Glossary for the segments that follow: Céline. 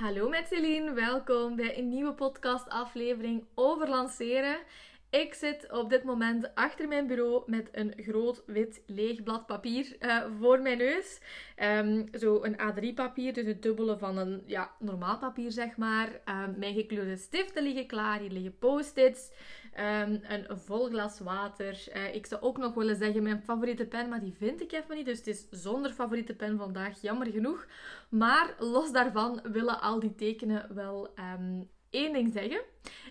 Hallo met Céline, welkom bij een nieuwe podcastaflevering over lanceren. Ik zit op dit moment achter mijn bureau met een groot wit leeg blad papier voor mijn neus. Zo een A3 papier, dus het dubbele van een normaal papier zeg maar. Mijn gekleurde stiften liggen klaar, hier liggen post-its, een vol glas water. Ik zou ook nog willen zeggen mijn favoriete pen, maar die vind ik even niet. Dus het is zonder favoriete pen vandaag, jammer genoeg. Maar los daarvan willen al die tekenen wel één ding zeggen.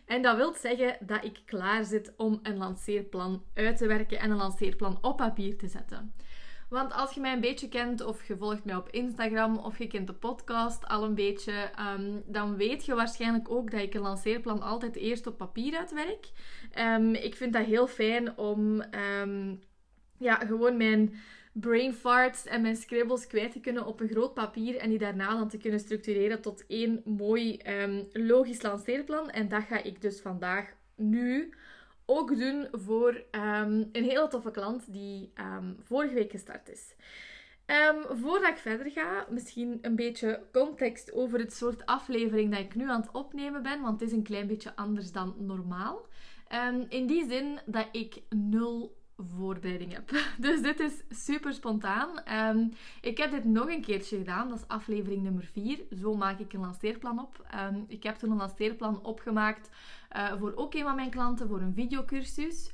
En dat wil zeggen dat ik klaar zit om een lanceerplan uit te werken en een lanceerplan op papier te zetten. Want als je mij een beetje kent of je volgt mij op Instagram of je kent de podcast al een beetje, dan weet je waarschijnlijk ook dat ik een lanceerplan altijd eerst op papier uitwerk. Ik vind dat heel fijn om gewoon mijn brain farts en mijn scribbles kwijt te kunnen op een groot papier en die daarna dan te kunnen structureren tot één mooi logisch lanceerplan. En dat ga ik dus vandaag nu ook doen voor een hele toffe klant die vorige week gestart is. Voordat ik verder ga, misschien een beetje context over het soort aflevering dat ik nu aan het opnemen ben, want het is een klein beetje anders dan normaal. In die zin dat ik nul voorbereiding heb. Dus dit is super spontaan. Ik heb dit nog een keertje gedaan. Dat is aflevering nummer 4. Zo maak ik een lanceerplan op. Ik heb toen een lanceerplan opgemaakt voor ook een van mijn klanten, voor een videocursus.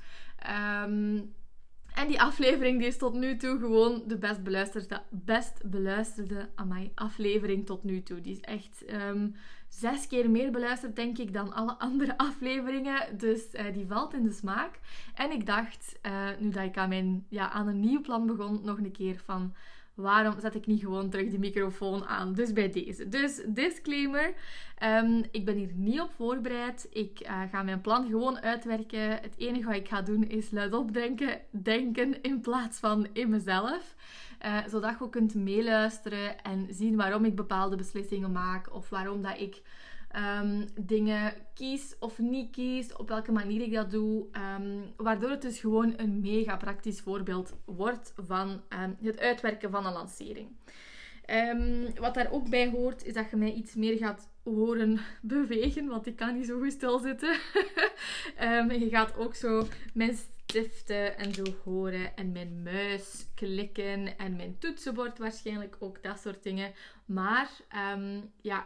En die aflevering die is tot nu toe gewoon de best beluisterde aflevering tot nu toe. Die is echt 6 keer meer beluisterd, denk ik, dan alle andere afleveringen. Dus die valt in de smaak. En ik dacht, nu dat ik aan aan een nieuw plan begon, nog een keer van waarom zet ik niet gewoon terug die microfoon aan? Dus bij deze. Dus disclaimer, ik ben hier niet op voorbereid. Ik ga mijn plan gewoon uitwerken. Het enige wat ik ga doen is luidop denken in plaats van in mezelf. Zodat je ook kunt meeluisteren en zien waarom ik bepaalde beslissingen maak. Of waarom dat ik dingen kies of niet kies. Op welke manier ik dat doe. Waardoor het dus gewoon een mega praktisch voorbeeld wordt van het uitwerken van een lancering. Wat daar ook bij hoort, is dat je mij iets meer gaat horen bewegen. Want ik kan niet zo goed stilzitten. Je gaat ook zo mijn stiften en zo horen. En mijn muis klikken. En mijn toetsenbord waarschijnlijk ook. Dat soort dingen. Maar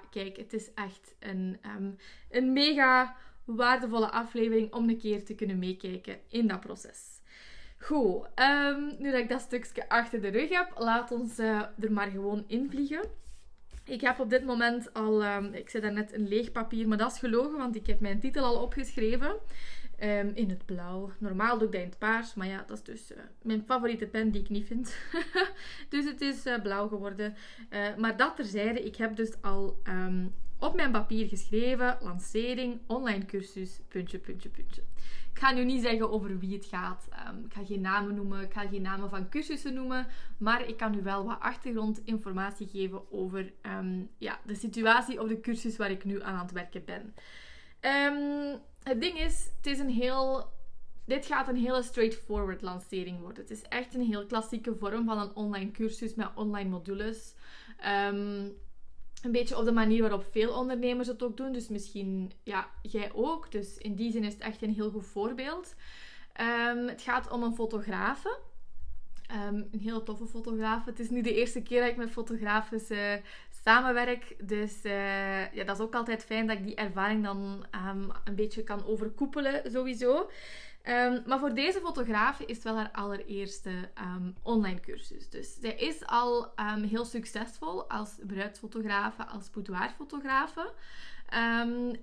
kijk, het is echt een mega waardevolle aflevering om een keer te kunnen meekijken in dat proces. Goed, nu dat ik dat stukje achter de rug heb, laat ons er maar gewoon in vliegen. Ik heb op dit moment al, ik zei daarnet een leeg papier, maar dat is gelogen, want ik heb mijn titel al opgeschreven. In het blauw. Normaal doe ik dat in het paars, maar ja, dat is dus mijn favoriete pen die ik niet vind. Dus het is blauw geworden. Maar dat terzijde, ik heb dus al op mijn papier geschreven, lancering, online cursus, ... Ik ga nu niet zeggen over wie het gaat. Ik ga geen namen noemen, ik ga geen namen van cursussen noemen, maar ik kan u wel wat achtergrondinformatie geven over de situatie of de cursus waar ik nu aan het werken ben. Het ding is, dit gaat een hele straightforward lancering worden. Het is echt een heel klassieke vorm van een online cursus met online modules. Een beetje op de manier waarop veel ondernemers het ook doen. Dus misschien, jij ook. Dus in die zin is het echt een heel goed voorbeeld. Het gaat om een fotografe. Een heel toffe fotograaf. Het is niet de eerste keer dat ik met fotografen samenwerk. Dus dat is ook altijd fijn dat ik die ervaring dan een beetje kan overkoepelen sowieso. Maar voor deze fotograaf is het wel haar allereerste online cursus. Dus zij is al heel succesvol als bruidsfotografe, als boudoirfotografe.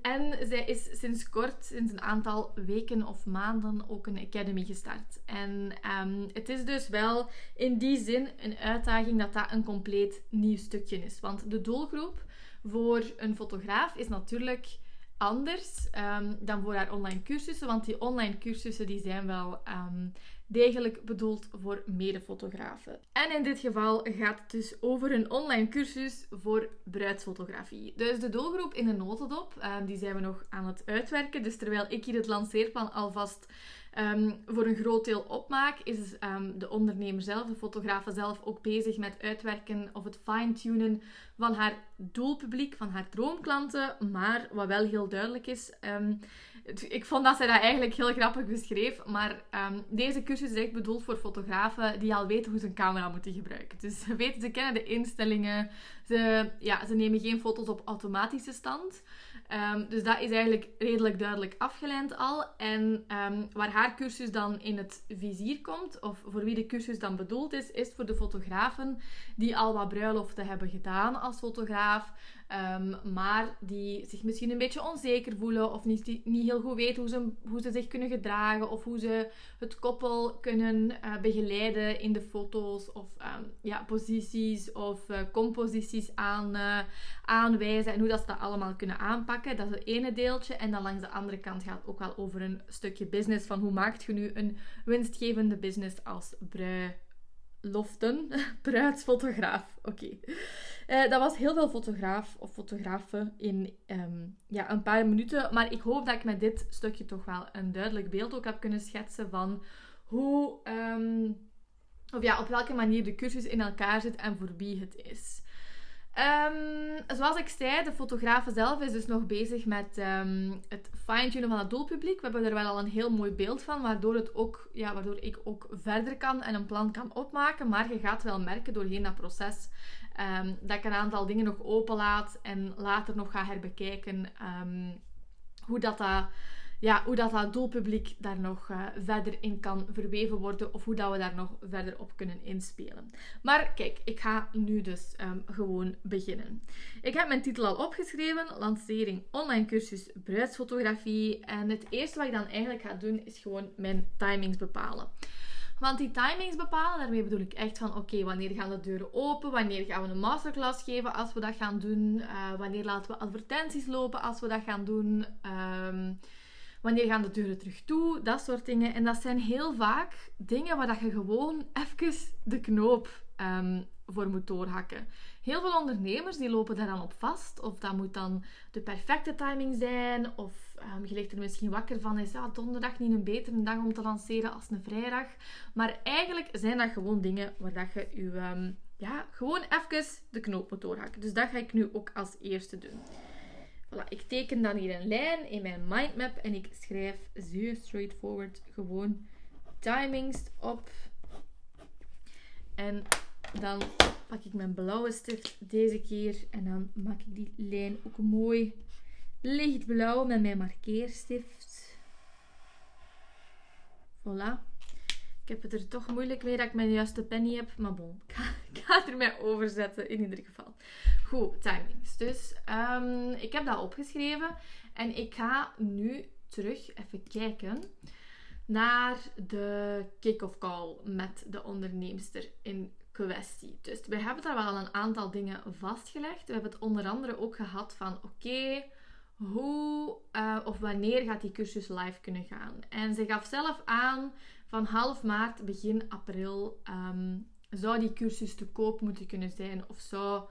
En zij is sinds een aantal weken of maanden, ook een academy gestart. En het is dus wel in die zin een uitdaging dat een compleet nieuw stukje is. Want de doelgroep voor een fotograaf is natuurlijk anders dan voor haar online cursussen. Want die online cursussen die zijn wel degelijk bedoeld voor mede-fotografen. En in dit geval gaat het dus over een online cursus voor bruidsfotografie. Dus de doelgroep in de notendop, die zijn we nog aan het uitwerken. Dus terwijl ik hier het lanceerplan alvast voor een groot deel opmaak, is de ondernemer zelf, de fotografe zelf, ook bezig met uitwerken of het fine-tunen van haar doelpubliek, van haar droomklanten. Maar wat wel heel duidelijk is, ik vond dat zij dat eigenlijk heel grappig beschreef, maar deze cursus is echt bedoeld voor fotografen die al weten hoe ze een camera moeten gebruiken. Dus ze weten, ze kennen de instellingen, ze nemen geen foto's op automatische stand. Dus dat is eigenlijk redelijk duidelijk afgeleid al. En waar haar cursus dan in het vizier komt, of voor wie de cursus dan bedoeld is voor de fotografen die al wat bruiloften hebben gedaan als fotograaf, maar die zich misschien een beetje onzeker voelen of niet heel goed weten hoe ze zich kunnen gedragen of hoe ze het koppel kunnen begeleiden in de foto's of posities of composities aanwijzen en hoe dat ze dat allemaal kunnen aanpakken. Dat is het ene deeltje. En dan langs de andere kant gaat het ook wel over een stukje business van hoe maakt je nu een winstgevende business als bruidsfotograaf. Oké. Dat was heel veel fotografen in een paar minuten. Maar ik hoop dat ik met dit stukje toch wel een duidelijk beeld ook heb kunnen schetsen van hoe, op welke manier de cursus in elkaar zit en voor wie het is. Zoals ik zei, de fotograaf zelf is dus nog bezig met het fine-tunen van het doelpubliek. We hebben er wel al een heel mooi beeld van, waardoor ik ook verder kan en een plan kan opmaken. Maar je gaat wel merken doorheen dat proces dat ik een aantal dingen nog openlaat en later nog ga herbekijken hoe dat doelpubliek daar nog verder in kan verweven worden of hoe dat we daar nog verder op kunnen inspelen. Maar kijk, ik ga nu dus gewoon beginnen. Ik heb mijn titel al opgeschreven, lancering online cursus bruidsfotografie. En het eerste wat ik dan eigenlijk ga doen is gewoon mijn timings bepalen. Want die timings bepalen, daarmee bedoel ik echt van oké, wanneer gaan de deuren open, wanneer gaan we een masterclass geven als we dat gaan doen, wanneer laten we advertenties lopen als we dat gaan doen, wanneer gaan de deuren terug toe, dat soort dingen. En dat zijn heel vaak dingen waar dat je gewoon even de knoop voor moet doorhakken. Heel veel ondernemers die lopen daar dan op vast. Of dat moet dan de perfecte timing zijn. Of je ligt er misschien wakker van. Is donderdag niet een betere dag om te lanceren als een vrijdag? Maar eigenlijk zijn dat gewoon dingen waar dat je gewoon even de knoop moet doorhakken. Dus dat ga ik nu ook als eerste doen. Voilà, ik teken dan hier een lijn in mijn mindmap. En ik schrijf zeer straightforward gewoon timings op. En dan pak ik mijn blauwe stift deze keer. En dan maak ik die lijn ook mooi lichtblauw met mijn markeerstift. Voilà. Ik heb het er toch moeilijk mee dat ik mijn juiste pen niet heb. Maar bon, ik ga het ermee overzetten in ieder geval. Goed, timings. Dus ik heb dat opgeschreven. En ik ga nu terug even kijken naar de kick-off call met de onderneemster in kwestie. Dus we hebben daar wel een aantal dingen vastgelegd. We hebben het onder andere ook gehad van oké, hoe of wanneer gaat die cursus live kunnen gaan? En ze gaf zelf aan van half maart, begin april zou die cursus te koop moeten kunnen zijn of zou...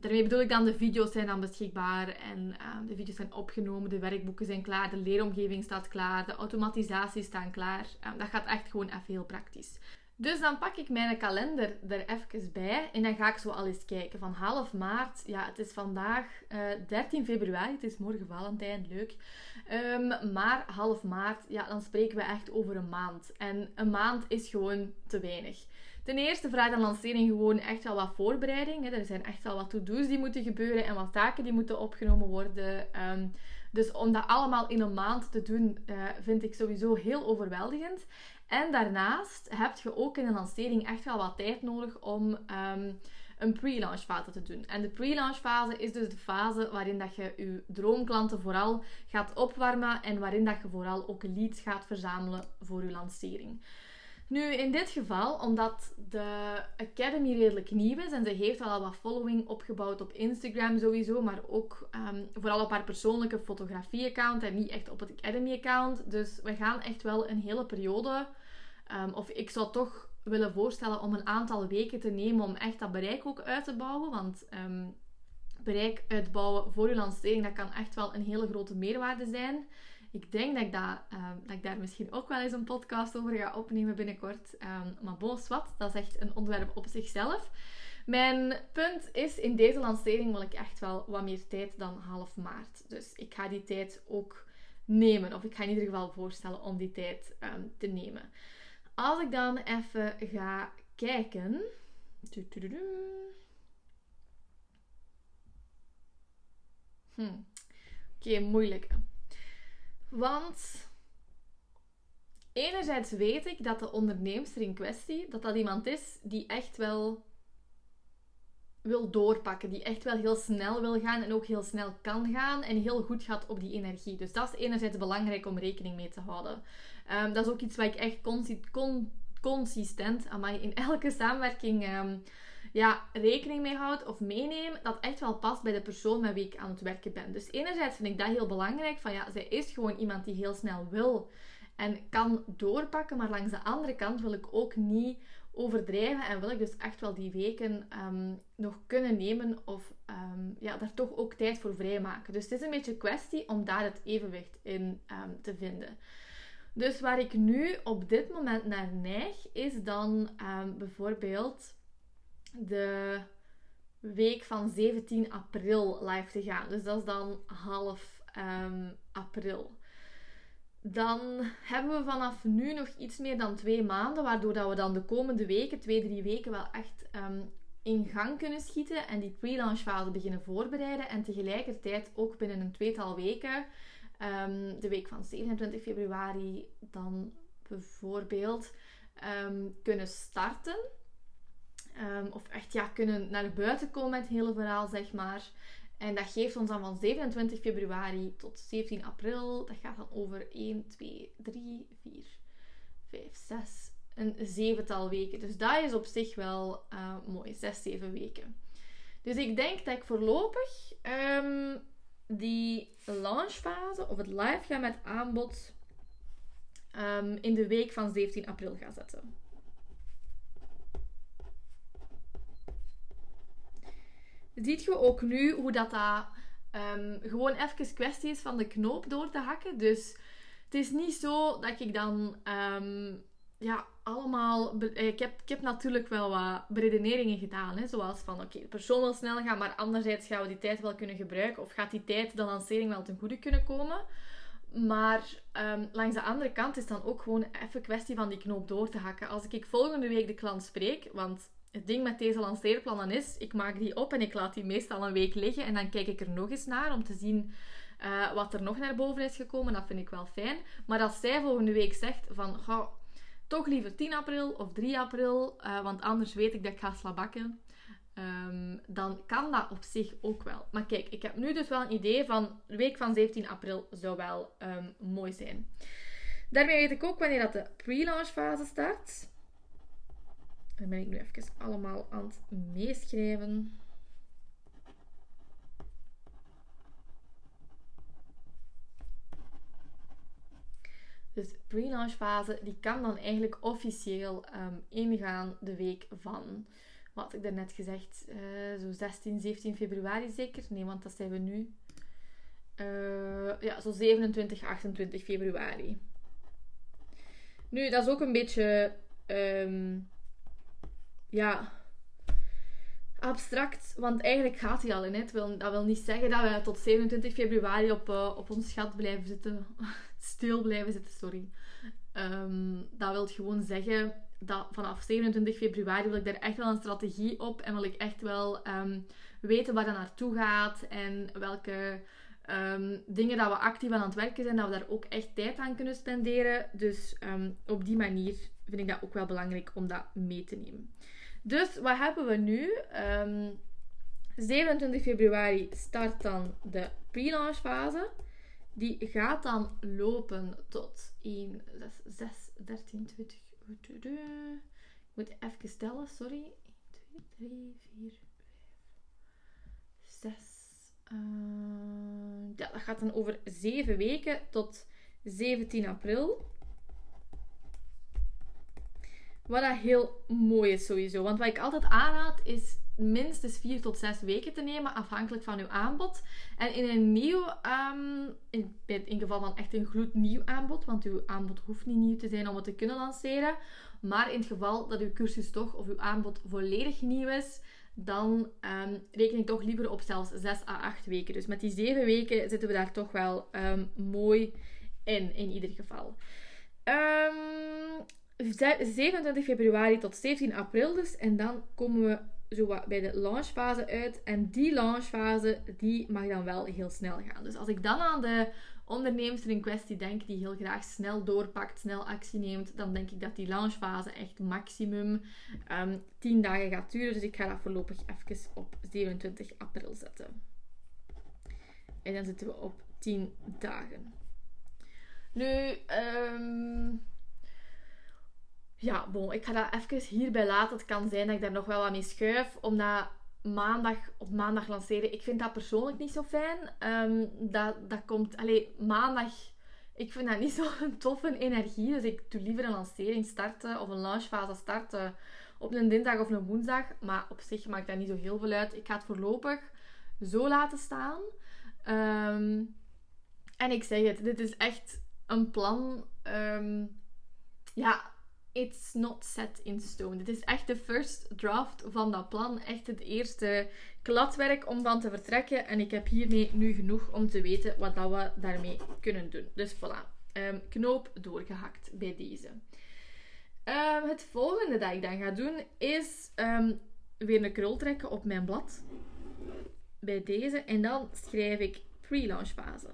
daarmee bedoel ik dan, de video's zijn dan beschikbaar en de video's zijn opgenomen, de werkboeken zijn klaar, de leeromgeving staat klaar, de automatisaties staan klaar. Dat gaat echt gewoon even heel praktisch. Dus dan pak ik mijn kalender er even bij en dan ga ik zo al eens kijken van half maart. Ja, het is vandaag 13 februari, het is morgen Valentijn, leuk. Maar half maart, ja, dan spreken we echt over een maand. En een maand is gewoon te weinig. Ten eerste vraagt de lancering gewoon echt wel wat voorbereiding. Hè. Er zijn echt wel wat to-do's die moeten gebeuren en wat taken die moeten opgenomen worden. Dus om dat allemaal in een maand te doen, vind ik sowieso heel overweldigend. En daarnaast heb je ook in een lancering echt wel wat tijd nodig om een pre-launch fase te doen. En de pre-launch fase is dus de fase waarin dat je je droomklanten vooral gaat opwarmen en waarin dat je vooral ook leads gaat verzamelen voor je lancering. Nu, in dit geval, omdat de Academy redelijk nieuw is en ze heeft al wat following opgebouwd op Instagram sowieso, maar ook vooral op haar persoonlijke fotografie-account en niet echt op het Academy-account. Dus we gaan echt wel een hele periode, of ik zou toch willen voorstellen om een aantal weken te nemen om echt dat bereik ook uit te bouwen, want... bereik uitbouwen voor je lancering, dat kan echt wel een hele grote meerwaarde zijn. Ik denk dat ik daar misschien ook wel eens een podcast over ga opnemen binnenkort. Maar wat, dat is echt een onderwerp op zichzelf. Mijn punt is, in deze lancering wil ik echt wel wat meer tijd dan half maart. Dus ik ga die tijd ook nemen. Of ik ga in ieder geval voorstellen om die tijd te nemen. Als ik dan even ga kijken... Oké, moeilijke. Want enerzijds weet ik dat de onderneemster in kwestie, dat iemand is die echt wel wil doorpakken. Die echt wel heel snel wil gaan en ook heel snel kan gaan en heel goed gaat op die energie. Dus dat is enerzijds belangrijk om rekening mee te houden. Dat is ook iets wat ik echt consistent in elke samenwerking rekening mee houd of meeneem, dat echt wel past bij de persoon met wie ik aan het werken ben. Dus enerzijds vind ik dat heel belangrijk, van ja, zij is gewoon iemand die heel snel wil en kan doorpakken, maar langs de andere kant wil ik ook niet overdrijven en wil ik dus echt wel die weken nog kunnen nemen of daar toch ook tijd voor vrijmaken. Dus het is een beetje een kwestie om daar het evenwicht in te vinden. Dus waar ik nu op dit moment naar neig, is dan bijvoorbeeld de week van 17 april live te gaan. Dus dat is dan half april. Dan hebben we vanaf nu nog iets meer dan 2 maanden, waardoor dat we dan de komende weken, 2-3 weken, wel echt in gang kunnen schieten en die pre-launch fase beginnen voorbereiden. En tegelijkertijd ook binnen een 2-tal weken... de week van 27 februari dan bijvoorbeeld kunnen starten. Of echt kunnen naar buiten komen met het hele verhaal, zeg maar. En dat geeft ons dan van 27 februari tot 17 april. Dat gaat dan over 1, 2, 3, 4, 5, 6, een 7-tal weken. Dus dat is op zich wel mooi, 6-7 weken. Dus ik denk dat ik voorlopig... die launchfase of het live gaan met aanbod in de week van 17 april gaan zetten. Ziet je ook nu hoe dat gewoon even kwestie is van de knoop door te hakken. Dus het is niet zo dat ik dan allemaal... Ik heb natuurlijk wel wat beredeneringen gedaan. Hè? Zoals van, oké, de persoon wil snel gaan, maar anderzijds gaan we die tijd wel kunnen gebruiken. Of gaat die tijd, de lancering, wel ten goede kunnen komen. Maar langs de andere kant is dan ook gewoon even kwestie van die knoop door te hakken. Als ik volgende week de klant spreek, want het ding met deze lanceerplannen is, ik maak die op en ik laat die meestal een week liggen. En dan kijk ik er nog eens naar om te zien... wat er nog naar boven is gekomen. Dat vind ik wel fijn. Maar als zij volgende week zegt van... Goh, toch liever 10 april of 3 april, want anders weet ik dat ik ga slabakken. Dan kan dat op zich ook wel. Maar kijk, ik heb nu dus wel een idee van... De week van 17 april zou wel mooi zijn. Daarmee weet ik ook wanneer dat de pre-launch fase start. Dan ben ik nu even allemaal aan het meeschrijven. Dus de pre-launch fase, die kan dan eigenlijk officieel ingaan de week van, wat had ik daarnet gezegd, zo 16, 17 februari zeker? Nee, want dat zijn we nu. Zo 27, 28 februari. Nu, dat is ook een beetje, abstract, want eigenlijk gaat hij al in. Dat wil niet zeggen dat we tot 27 februari op ons gat blijven zitten. Stil blijven zitten, sorry. Dat wil gewoon zeggen dat vanaf 27 februari wil ik daar echt wel een strategie op. En wil ik echt wel weten waar dat naartoe gaat. En welke dingen dat we actief aan het werken zijn. Dat we daar ook echt tijd aan kunnen spenderen. Dus op die manier vind ik dat ook wel belangrijk om dat mee te nemen. Dus wat hebben we nu? 27 februari start dan de pre-launch fase. Die gaat dan lopen tot 1, 6, 6 13, 20... Ik moet even tellen, sorry. 1, 2, 3, 4, 5, 6... dat gaat dan over 7 weken tot 17 april. Wat dat heel mooi is sowieso. Want wat ik altijd aanraad is minstens 4 tot 6 weken te nemen, afhankelijk van uw aanbod. En in een nieuw, in geval van echt een gloednieuw aanbod, want uw aanbod hoeft niet nieuw te zijn om het te kunnen lanceren, maar in het geval dat uw cursus toch of uw aanbod volledig nieuw is, dan reken ik toch liever op zelfs 6 à 8 weken. Dus met die 7 weken zitten we daar toch wel mooi in ieder geval. 27 februari tot 17 april dus. En dan komen we zo wat bij de launchfase uit. En die launchfase, die mag dan wel heel snel gaan. Dus als ik dan aan de onderneemster in kwestie denk, die heel graag snel doorpakt, snel actie neemt, dan denk ik dat die launchfase echt maximum 10 dagen gaat duren. Dus ik ga dat voorlopig even op 27 april zetten. En dan zitten we op 10 dagen. Nu... ja, bon, ik ga dat even hierbij laten. Het kan zijn dat ik daar nog wel wat mee schuif. Omdat op maandag lanceren, ik vind dat persoonlijk niet zo fijn. Dat komt... Allee, maandag... Ik vind dat niet zo'n toffe energie. Dus ik doe liever een lancering starten of een launchfase starten op een dinsdag of een woensdag. Maar op zich maakt dat niet zo heel veel uit. Ik ga het voorlopig zo laten staan. En ik zeg het, dit is echt een plan. Ja... It's not set in stone. Dit is echt de first draft van dat plan. Echt het eerste kladwerk om van te vertrekken. En ik heb hiermee nu genoeg om te weten wat dat we daarmee kunnen doen. Dus voilà. Knoop doorgehakt bij deze. Het volgende dat ik dan ga doen is weer een krul trekken op mijn blad. Bij deze. En dan schrijf ik pre-launch fase.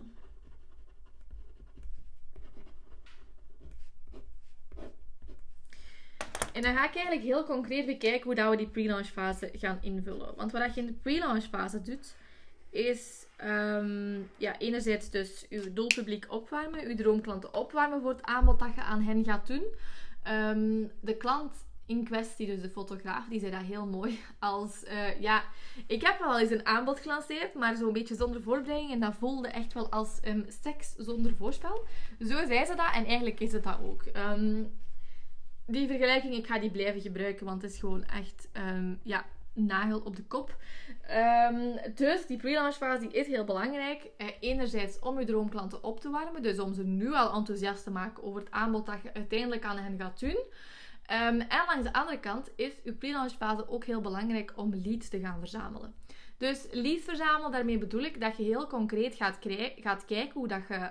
En dan ga ik eigenlijk heel concreet bekijken hoe dat we die pre-launch fase gaan invullen. Want wat je in de pre-launch fase doet, is ja, enerzijds dus je doelpubliek opwarmen, je droomklanten opwarmen voor het aanbod dat je aan hen gaat doen. De klant in kwestie, dus de fotograaf, die zei dat heel mooi als... ja, ik heb wel eens een aanbod gelanceerd, maar zo'n beetje zonder voorbereiding. En dat voelde echt wel als seks zonder voorspel. Zo zei ze dat en eigenlijk is het dat ook. Die vergelijking, ik ga die blijven gebruiken, want het is gewoon echt ja, nagel op de kop. Dus die pre-launch fase is heel belangrijk. Enerzijds om je droomklanten op te warmen, dus om ze nu al enthousiast te maken over het aanbod dat je uiteindelijk aan hen gaat doen. En langs de andere kant is je pre-launch fase ook heel belangrijk om leads te gaan verzamelen. Dus leads verzamelen, daarmee bedoel ik dat je heel concreet gaat kijken hoe dat je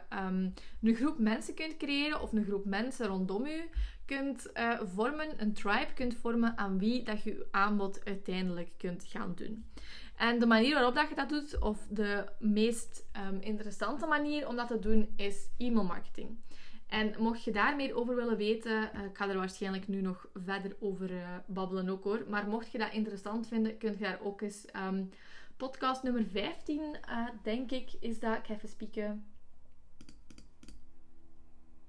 een groep mensen kunt creëren of een groep mensen rondom je kunt vormen, een tribe kunt vormen aan wie dat je je aanbod uiteindelijk kunt gaan doen. En de manier waarop dat je dat doet, of de meest interessante manier om dat te doen, is e-mailmarketing. En mocht je daar meer over willen weten, ik ga er waarschijnlijk nu nog verder over babbelen ook hoor. Maar mocht je dat interessant vinden, kun je daar ook eens podcast nummer 15, denk ik, is dat. Ik ga even spieken.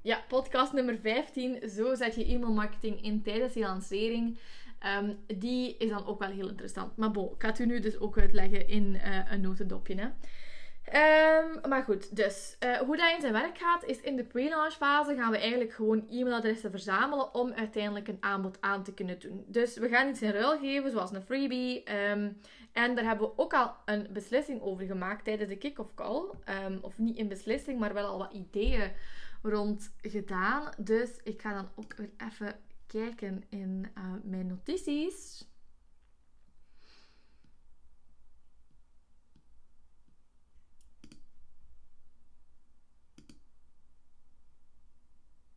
Ja, podcast nummer 15. Zo zet je e-mailmarketing in tijdens je lancering. Die is dan ook wel heel interessant. Maar bon, ik ga het u nu dus ook uitleggen in een notendopje, hè. Maar goed, dus hoe dat in zijn werk gaat, is in de pre-launch fase gaan we eigenlijk gewoon e-mailadressen verzamelen om uiteindelijk een aanbod aan te kunnen doen. Dus we gaan iets in ruil geven, zoals een freebie. En daar hebben we ook al een beslissing over gemaakt tijdens de kick-off call. Of niet een beslissing, maar wel al wat ideeën rond gedaan. Dus ik ga dan ook weer even kijken in mijn notities.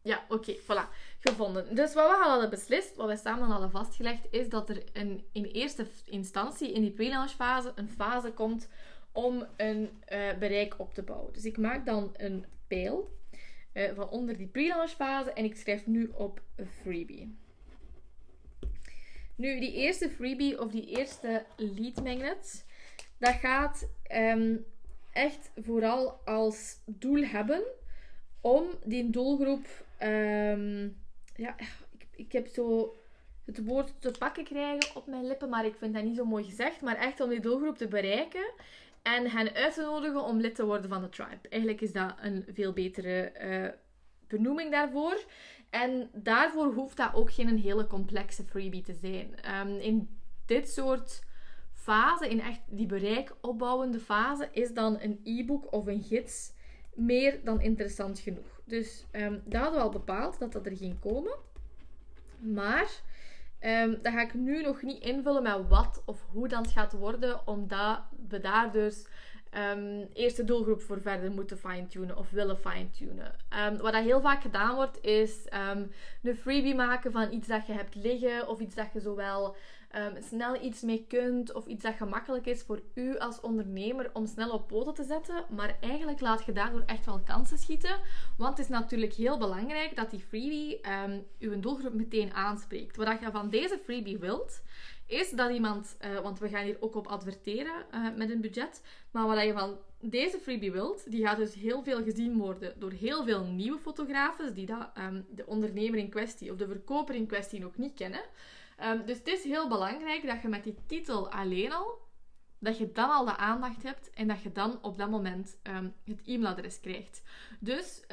Ja, oké, voilà. Gevonden. Dus wat we al hadden beslist, wat we samen hadden vastgelegd, is dat er in eerste instantie in die pre-launch fase een fase komt om een bereik op te bouwen. Dus ik maak dan een pijl van onder die pre-launch fase en ik schrijf nu op freebie. Nu, die eerste freebie of die eerste lead magnet, dat gaat echt vooral als doel hebben om die doelgroep... ja, ik heb zo het woord te pakken krijgen op mijn lippen, maar ik vind dat niet zo mooi gezegd. Maar echt om die doelgroep te bereiken en hen uit te nodigen om lid te worden van de tribe. Eigenlijk is dat een veel betere benoeming daarvoor. En daarvoor hoeft dat ook geen hele complexe freebie te zijn. In dit soort fase, in echt die bereikopbouwende fase, is dan een e-book of een gids meer dan interessant genoeg. Dus dat hadden we al bepaald, dat dat er ging komen. Maar dat ga ik nu nog niet invullen met wat of hoe dat gaat worden, omdat we daar dus eerst de doelgroep voor verder moeten fine-tunen of willen fine-tunen. Wat dat heel vaak gedaan wordt, is een freebie maken van iets dat je hebt liggen of iets dat je zowel snel iets mee kunt of iets dat gemakkelijk is voor u als ondernemer om snel op poten te zetten. Maar eigenlijk laat je daardoor echt wel kansen schieten, want het is natuurlijk heel belangrijk dat die freebie uw doelgroep meteen aanspreekt. Wat je van deze freebie wilt, is dat iemand, want we gaan hier ook op adverteren met een budget, maar wat je van deze freebie wilt, die gaat dus heel veel gezien worden door heel veel nieuwe fotografen die dat, de ondernemer in kwestie of de verkoper in kwestie nog niet kennen. Dus het is heel belangrijk dat je met die titel alleen al, dat je dan al de aandacht hebt en dat je dan op dat moment het e-mailadres krijgt. Dus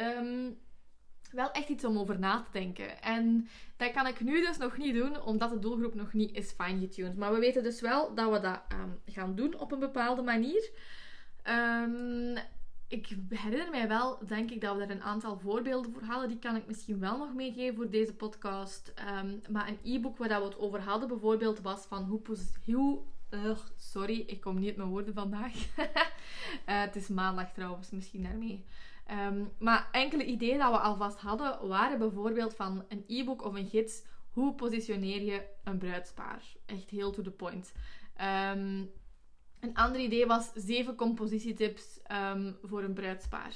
wel echt iets om over na te denken. En dat kan ik nu dus nog niet doen, omdat de doelgroep nog niet is fine-getuned. Maar we weten dus wel dat we dat gaan doen op een bepaalde manier. Ik herinner mij wel, denk ik, dat we er een aantal voorbeelden voor hadden. Die kan ik misschien wel nog meegeven voor deze podcast. Maar een e-book waar we het over hadden bijvoorbeeld was van sorry, ik kom niet op mijn woorden vandaag. Het is maandag trouwens, misschien daarmee. Maar enkele ideeën dat we alvast hadden waren bijvoorbeeld van een e-book of een gids. Hoe positioneer je een bruidspaar? Echt heel to the point. Een ander idee was 7 compositietips voor een bruidspaar.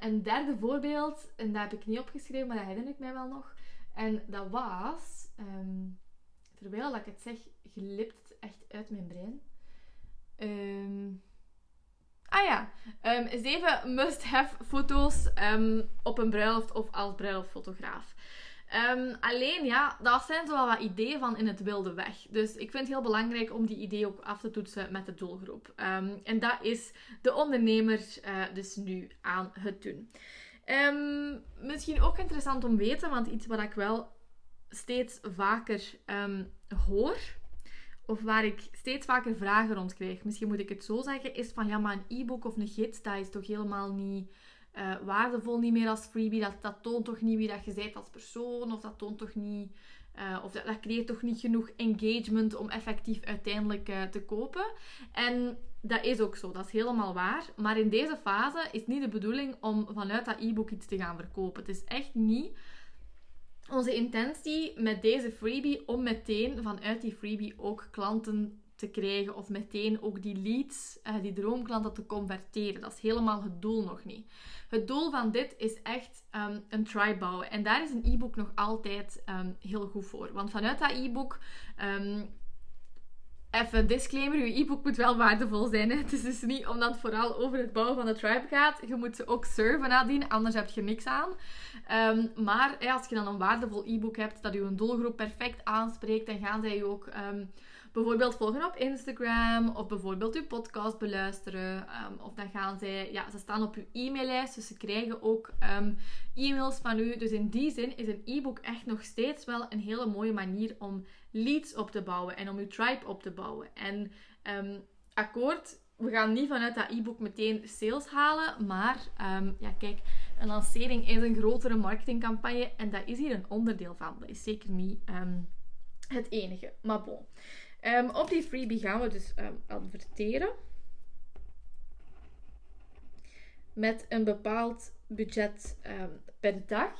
Een derde voorbeeld, en dat heb ik niet opgeschreven, maar dat herinner ik mij wel nog. En dat was, terwijl ik het zeg, glipt het echt uit mijn brein. 7 must-have foto's op een bruiloft of als bruiloftfotograaf. Alleen ja, dat zijn zo wel wat ideeën van in het wilde weg. Dus ik vind het heel belangrijk om die ideeën ook af te toetsen met de doelgroep. En dat is de ondernemer dus nu aan het doen. Misschien ook interessant om te weten, want iets wat ik wel steeds vaker hoor, of waar ik steeds vaker vragen rond krijg, misschien moet ik het zo zeggen, is van ja, maar een e-book of een gids, dat is toch helemaal niet waardevol, niet meer als freebie. Dat toont toch niet wie dat je bent als persoon, of dat toont toch niet, of dat creëert toch niet genoeg engagement om effectief uiteindelijk te kopen. En dat is ook zo, dat is helemaal waar. Maar in deze fase is niet de bedoeling om vanuit dat e-book iets te gaan verkopen. Het is echt niet onze intentie met deze freebie om meteen vanuit die freebie ook klanten te krijgen of meteen ook die leads, die droomklanten te converteren. Dat is helemaal het doel nog niet. Het doel van dit is echt een tribe bouwen. En daar is een e-book nog altijd heel goed voor. Want vanuit dat e-book, even disclaimer, je e-book moet wel waardevol zijn. Hè? Het is dus niet omdat het vooral over het bouwen van de tribe gaat. Je moet ze ook serven nadien, anders heb je niks aan. Maar ja, als je dan een waardevol e-book hebt dat je een doelgroep perfect aanspreekt, dan gaan zij je ook bijvoorbeeld volgen op Instagram of bijvoorbeeld je podcast beluisteren. Of dan gaan zij, ja, ze staan op je e-maillijst, dus ze krijgen ook e-mails van u. Dus in die zin is een e-book echt nog steeds wel een hele mooie manier om leads op te bouwen en om je tribe op te bouwen. En akkoord, we gaan niet vanuit dat e-book meteen sales halen, maar ja, kijk, een lancering is een grotere marketingcampagne en dat is hier een onderdeel van. Dat is zeker niet het enige, maar bon. Op die freebie gaan we dus adverteren met een bepaald budget per dag.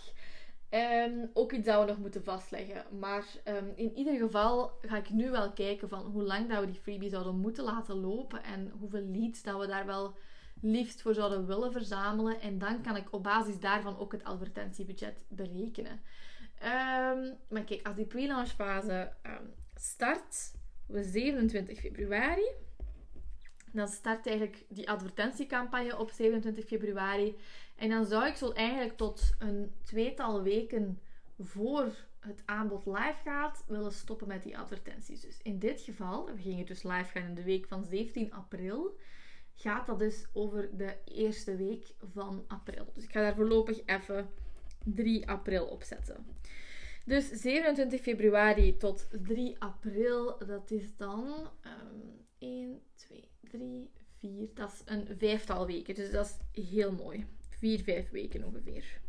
Ook iets dat we nog moeten vastleggen. Maar in ieder geval ga ik nu wel kijken van hoe lang dat we die freebie zouden moeten laten lopen en hoeveel leads dat we daar wel liefst voor zouden willen verzamelen. En dan kan ik op basis daarvan ook het advertentiebudget berekenen. Maar kijk, als die pre-launch fase start op 27 februari, dan start eigenlijk die advertentiecampagne op 27 februari. En dan zou ik zo eigenlijk tot een 2-tal weken voor het aanbod live gaat, willen stoppen met die advertenties. Dus in dit geval, we gingen dus live gaan in de week van 17 april, gaat dat dus over de eerste week van april. Dus ik ga daar voorlopig even 3 april op zetten. Dus 27 februari tot 3 april, dat is dan 1, 2, 3, 4, dat is een 5-tal weken. Dus dat is heel mooi. 4-5 weken ongeveer.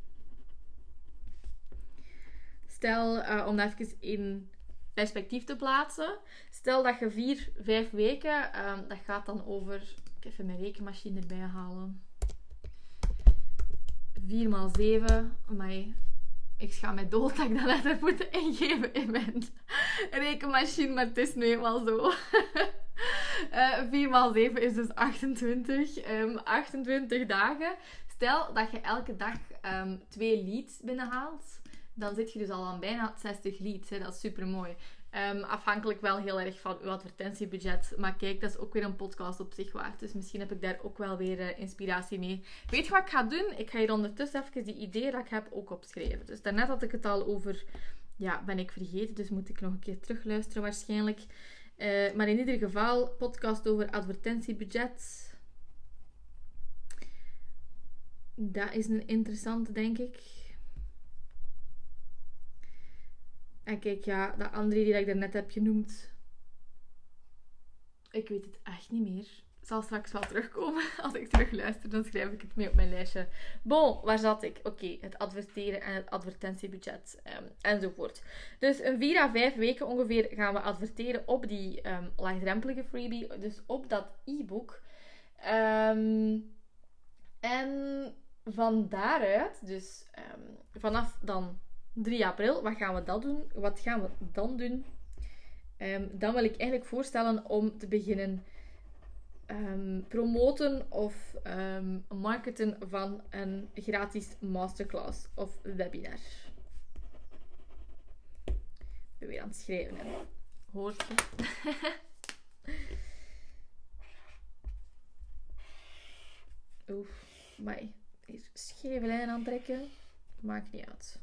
Stel, om dat even in perspectief te plaatsen. Stel dat je 4-5 weken, dat gaat dan over... Ik even mijn rekenmachine erbij halen. 4 x 7, amai. Ik schaam mij dood dat ik dat net heb moeten ingeven in mijn rekenmachine, maar het is nu eenmaal zo. 4 x 7 is dus 28. 28 dagen. Stel dat je elke dag 2 leads binnenhaalt, dan zit je dus al aan bijna 60 leads. Hè? Dat is super mooi. Afhankelijk wel heel erg van uw advertentiebudget. Maar kijk, dat is ook weer een podcast op zich waard. Dus misschien heb ik daar ook wel weer inspiratie mee. Weet je wat ik ga doen? Ik ga hier ondertussen even die ideeën dat ik heb ook opschrijven. Dus daarnet had ik het al over... Ja, ben ik vergeten. Dus moet ik nog een keer terugluisteren waarschijnlijk. Maar in ieder geval, podcast over advertentiebudget. Dat is een interessante, denk ik. En kijk, ja, dat andere die ik daarnet heb genoemd. Ik weet het echt niet meer. Het zal straks wel terugkomen. Als ik terugluister, dan schrijf ik het mee op mijn lijstje. Bon, waar zat ik? Oké, het adverteren en het advertentiebudget enzovoort. Dus een 4 à 5 weken ongeveer gaan we adverteren op die laagdrempelige freebie. Dus op dat e-book. En van daaruit, dus vanaf dan... 3 april, wat gaan we dan doen? Dan wil ik eigenlijk voorstellen om te beginnen promoten of marketen van een gratis masterclass of webinar. Ik ben weer aan het schrijven. Hè. Hoort je? Oef, maar hier scheve lijn aantrekken. Maakt niet uit.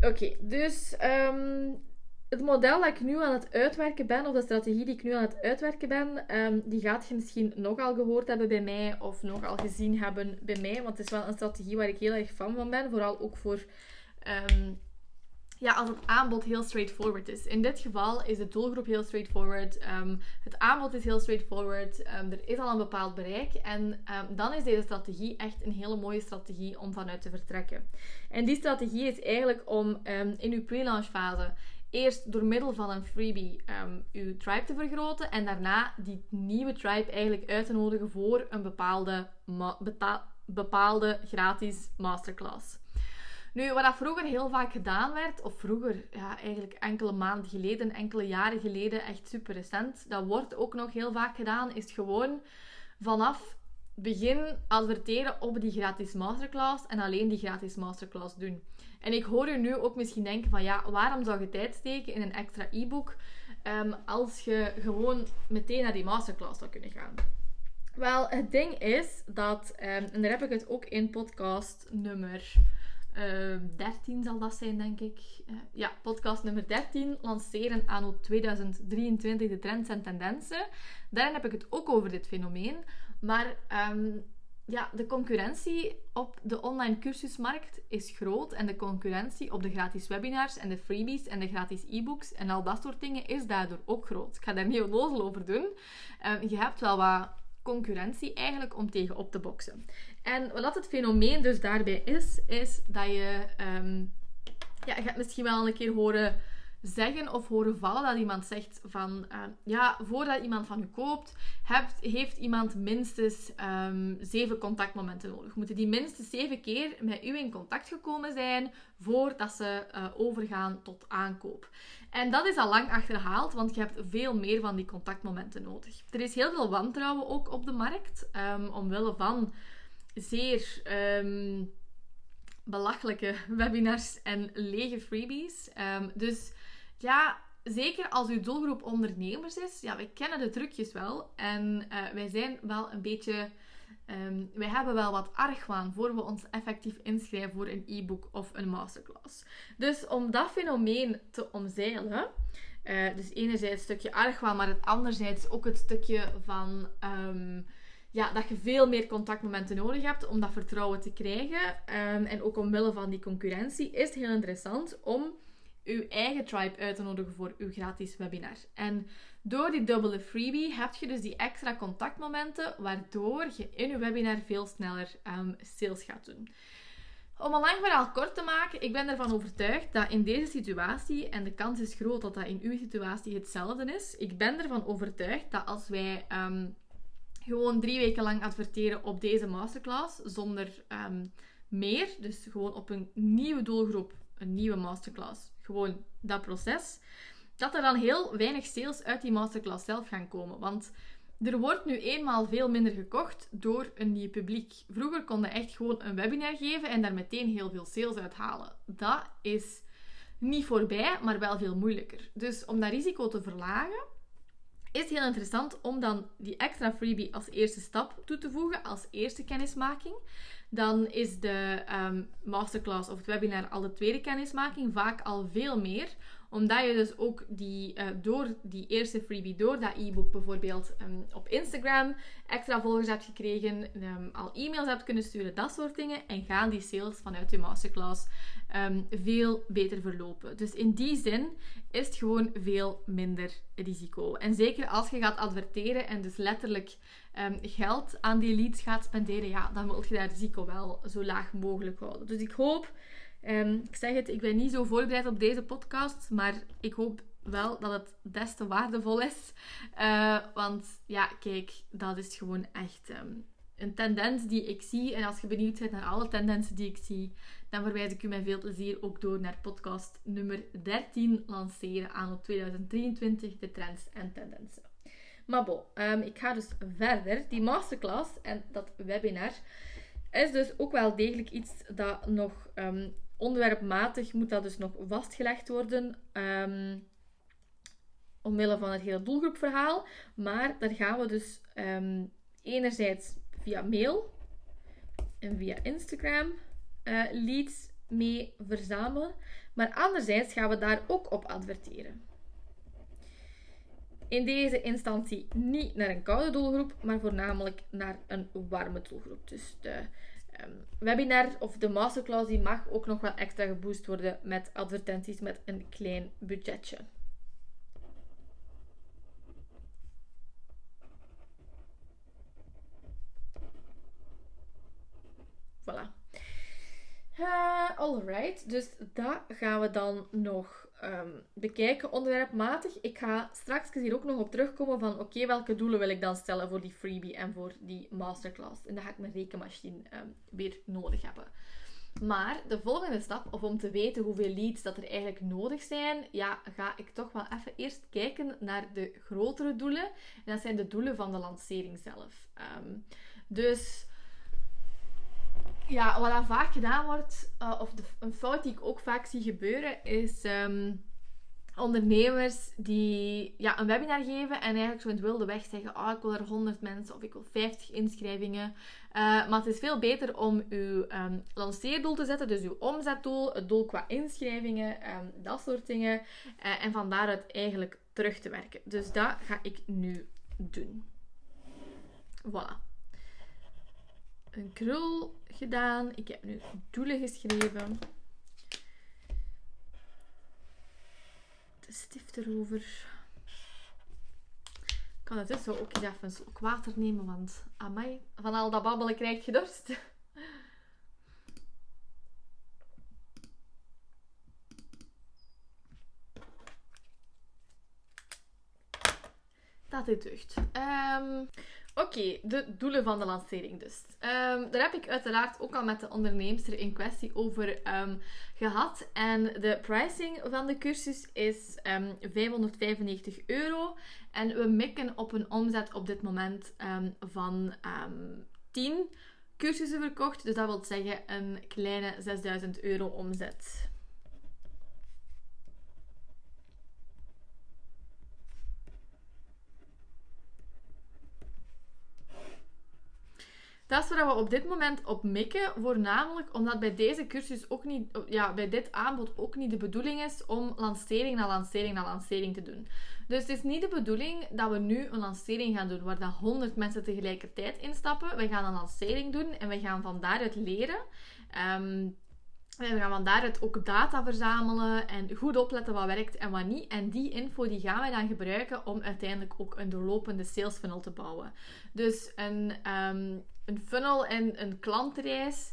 Oké, dus het model dat ik nu aan het uitwerken ben, of de strategie die ik nu aan het uitwerken ben, die gaat je misschien nogal gehoord hebben bij mij, of nogal gezien hebben bij mij, want het is wel een strategie waar ik heel erg fan van ben, vooral ook voor... als het aanbod heel straightforward is. In dit geval is de doelgroep heel straightforward. Het aanbod is heel straightforward. Er is al een bepaald bereik. En dan is deze strategie echt een hele mooie strategie om vanuit te vertrekken. En die strategie is eigenlijk om in uw pre-launch fase eerst door middel van een freebie uw tribe te vergroten. En daarna die nieuwe tribe eigenlijk uit te nodigen voor een bepaalde gratis masterclass. Nu, wat dat vroeger heel vaak gedaan werd, of vroeger, ja, eigenlijk enkele maanden geleden, enkele jaren geleden, echt super recent, dat wordt ook nog heel vaak gedaan, is gewoon vanaf begin adverteren op die gratis masterclass en alleen die gratis masterclass doen. En ik hoor u nu ook misschien denken van, ja, waarom zou je tijd steken in een extra e-book als je gewoon meteen naar die masterclass zou kunnen gaan? Wel, het ding is dat, en daar heb ik het ook in podcast nummer... 13 zal dat zijn, denk ik. Podcast nummer 13, lanceren anno 2023, de trends en tendensen. Daarin heb ik het ook over dit fenomeen. Maar de concurrentie op de online cursusmarkt is groot. En de concurrentie op de gratis webinars en de freebies en de gratis e-books en al dat soort dingen is daardoor ook groot. Ik ga daar niet onnozel over doen. Je hebt wel wat concurrentie eigenlijk om tegen op te boksen. En wat het fenomeen dus daarbij is, is dat je... je gaat misschien wel een keer horen zeggen of horen vallen dat iemand zegt van... voordat iemand van u koopt, heeft iemand minstens 7 contactmomenten nodig. Moeten die minstens 7 keer met u in contact gekomen zijn voordat ze overgaan tot aankoop. En dat is al lang achterhaald, want je hebt veel meer van die contactmomenten nodig. Er is heel veel wantrouwen ook op de markt, omwille van... zeer belachelijke webinars en lege freebies. Dus ja, zeker als uw doelgroep ondernemers is, ja, wij kennen de trucjes wel. En wij zijn wel een beetje... wij hebben wel wat argwaan voor we ons effectief inschrijven voor een e-book of een masterclass. Dus om dat fenomeen te omzeilen... dus enerzijds het stukje argwaan, maar het anderzijds ook het stukje van... ja, dat je veel meer contactmomenten nodig hebt om dat vertrouwen te krijgen. En ook omwille van die concurrentie is het heel interessant om uw eigen tribe uit te nodigen voor uw gratis webinar. En door die dubbele freebie heb je dus die extra contactmomenten, waardoor je in je webinar veel sneller sales gaat doen. Om een lang verhaal kort te maken, ik ben ervan overtuigd dat in deze situatie, en de kans is groot dat dat in uw situatie hetzelfde is, ik ben ervan overtuigd dat als wij gewoon 3 weken lang adverteren op deze masterclass, zonder meer, dus gewoon op een nieuwe doelgroep, een nieuwe masterclass, gewoon dat proces, dat er dan heel weinig sales uit die masterclass zelf gaan komen. Want er wordt nu eenmaal veel minder gekocht door een nieuw publiek. Vroeger konden echt gewoon een webinar geven en daar meteen heel veel sales uit halen. Dat is niet voorbij, maar wel veel moeilijker. Dus om dat risico te verlagen, is heel interessant om dan die extra freebie als eerste stap toe te voegen, als eerste kennismaking. Dan is de masterclass of het webinar al de tweede kennismaking, vaak al veel meer. Omdat je dus ook door die eerste freebie, door dat e-book bijvoorbeeld op Instagram extra volgers hebt gekregen, al e-mails hebt kunnen sturen, dat soort dingen. En gaan die sales vanuit je masterclass veel beter verlopen. Dus in die zin is het gewoon veel minder risico. En zeker als je gaat adverteren en dus letterlijk geld aan die leads gaat spenderen, ja, dan wil je dat risico wel zo laag mogelijk houden. Dus ik hoop... ik zeg het, ik ben niet zo voorbereid op deze podcast, maar ik hoop wel dat het des te waardevol is. Want ja, kijk, dat is gewoon echt een tendens die ik zie. En als je benieuwd bent naar alle tendensen die ik zie, dan verwijs ik u met veel plezier ook door naar podcast nummer 13, lanceren anno 2023, de trends en tendensen. Maar bon, ik ga dus verder. Die masterclass en dat webinar is dus ook wel degelijk iets dat nog... onderwerpmatig moet dat dus nog vastgelegd worden, omwille van het hele doelgroepverhaal. Maar daar gaan we dus enerzijds via mail en via Instagram leads mee verzamelen. Maar anderzijds gaan we daar ook op adverteren. In deze instantie niet naar een koude doelgroep, maar voornamelijk naar een warme doelgroep. Dus de... webinar of de masterclass die mag ook nog wel extra geboost worden met advertenties met een klein budgetje. Voilà. Alright, dus dat gaan we dan nog bekijken onderwerpmatig. Ik ga straks hier ook nog op terugkomen van oké, welke doelen wil ik dan stellen voor die freebie en voor die masterclass. En dan ga ik mijn rekenmachine weer nodig hebben. Maar de volgende stap, of om te weten hoeveel leads dat er eigenlijk nodig zijn, ja, ga ik toch wel even eerst kijken naar de grotere doelen. En dat zijn de doelen van de lancering zelf. Dus... ja, wat dat vaak gedaan wordt, of een fout die ik ook vaak zie gebeuren, is ondernemers die een webinar geven en eigenlijk zo in het wilde weg zeggen, ik wil er 100 mensen of ik wil 50 inschrijvingen. Maar het is veel beter om uw lanceerdoel te zetten, dus uw omzetdoel, het doel qua inschrijvingen, dat soort dingen. En van daaruit eigenlijk terug te werken. Dus dat ga ik nu doen. Voilà. Een krul gedaan. Ik heb nu doelen geschreven. De stift erover. Ik kan het dus ook eens even een slok water nemen, want amai, van al dat babbelen krijg je dorst. Dat dit deugd. Oké, de doelen van de lancering dus. Daar heb ik uiteraard ook al met de onderneemster in kwestie over gehad. En de pricing van de cursus is €595. En we mikken op een omzet op dit moment van 10 cursussen verkocht. Dus dat wil zeggen een kleine €6.000 omzet. Dat is waar we op dit moment op mikken. Voornamelijk omdat bij deze cursus ook niet, ja, bij dit aanbod ook niet de bedoeling is om lancering na lancering na lancering te doen. Dus het is niet de bedoeling dat we nu een lancering gaan doen waar dan 100 mensen tegelijkertijd instappen. We gaan een lancering doen en we gaan van daaruit leren. We gaan van daaruit ook data verzamelen en goed opletten wat werkt en wat niet. En die info die gaan wij dan gebruiken om uiteindelijk ook een doorlopende sales funnel te bouwen. Dus een funnel en een klantreis,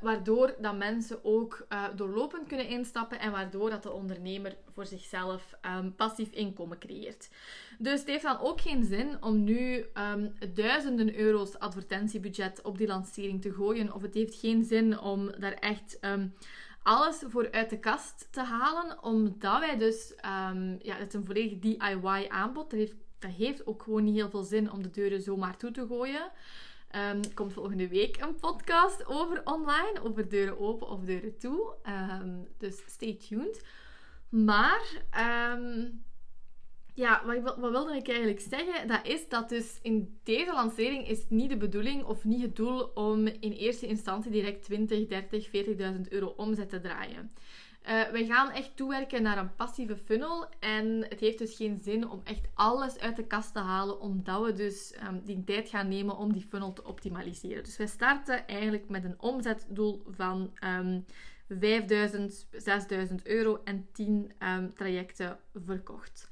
waardoor dat mensen ook doorlopend kunnen instappen en waardoor dat de ondernemer voor zichzelf passief inkomen creëert. Dus het heeft dan ook geen zin om nu duizenden euro's advertentiebudget op die lancering te gooien, of het heeft geen zin om daar echt alles voor uit de kast te halen, omdat wij dus, ja, het is een volledig DIY aanbod, dat heeft ook gewoon niet heel veel zin om de deuren zomaar toe te gooien. Komt volgende week een podcast over online, over deuren open of deuren toe. Dus stay tuned. Maar, ja, wat wilde ik eigenlijk zeggen? Dat is dat dus in deze lancering is niet de bedoeling of niet het doel om in eerste instantie direct 20, 30, 40.000 euro omzet te draaien. Wij gaan echt toewerken naar een passieve funnel en het heeft dus geen zin om echt alles uit de kast te halen, omdat we dus die tijd gaan nemen om die funnel te optimaliseren. Dus wij starten eigenlijk met een omzetdoel van 5.000, 6.000 euro en 10 trajecten verkocht.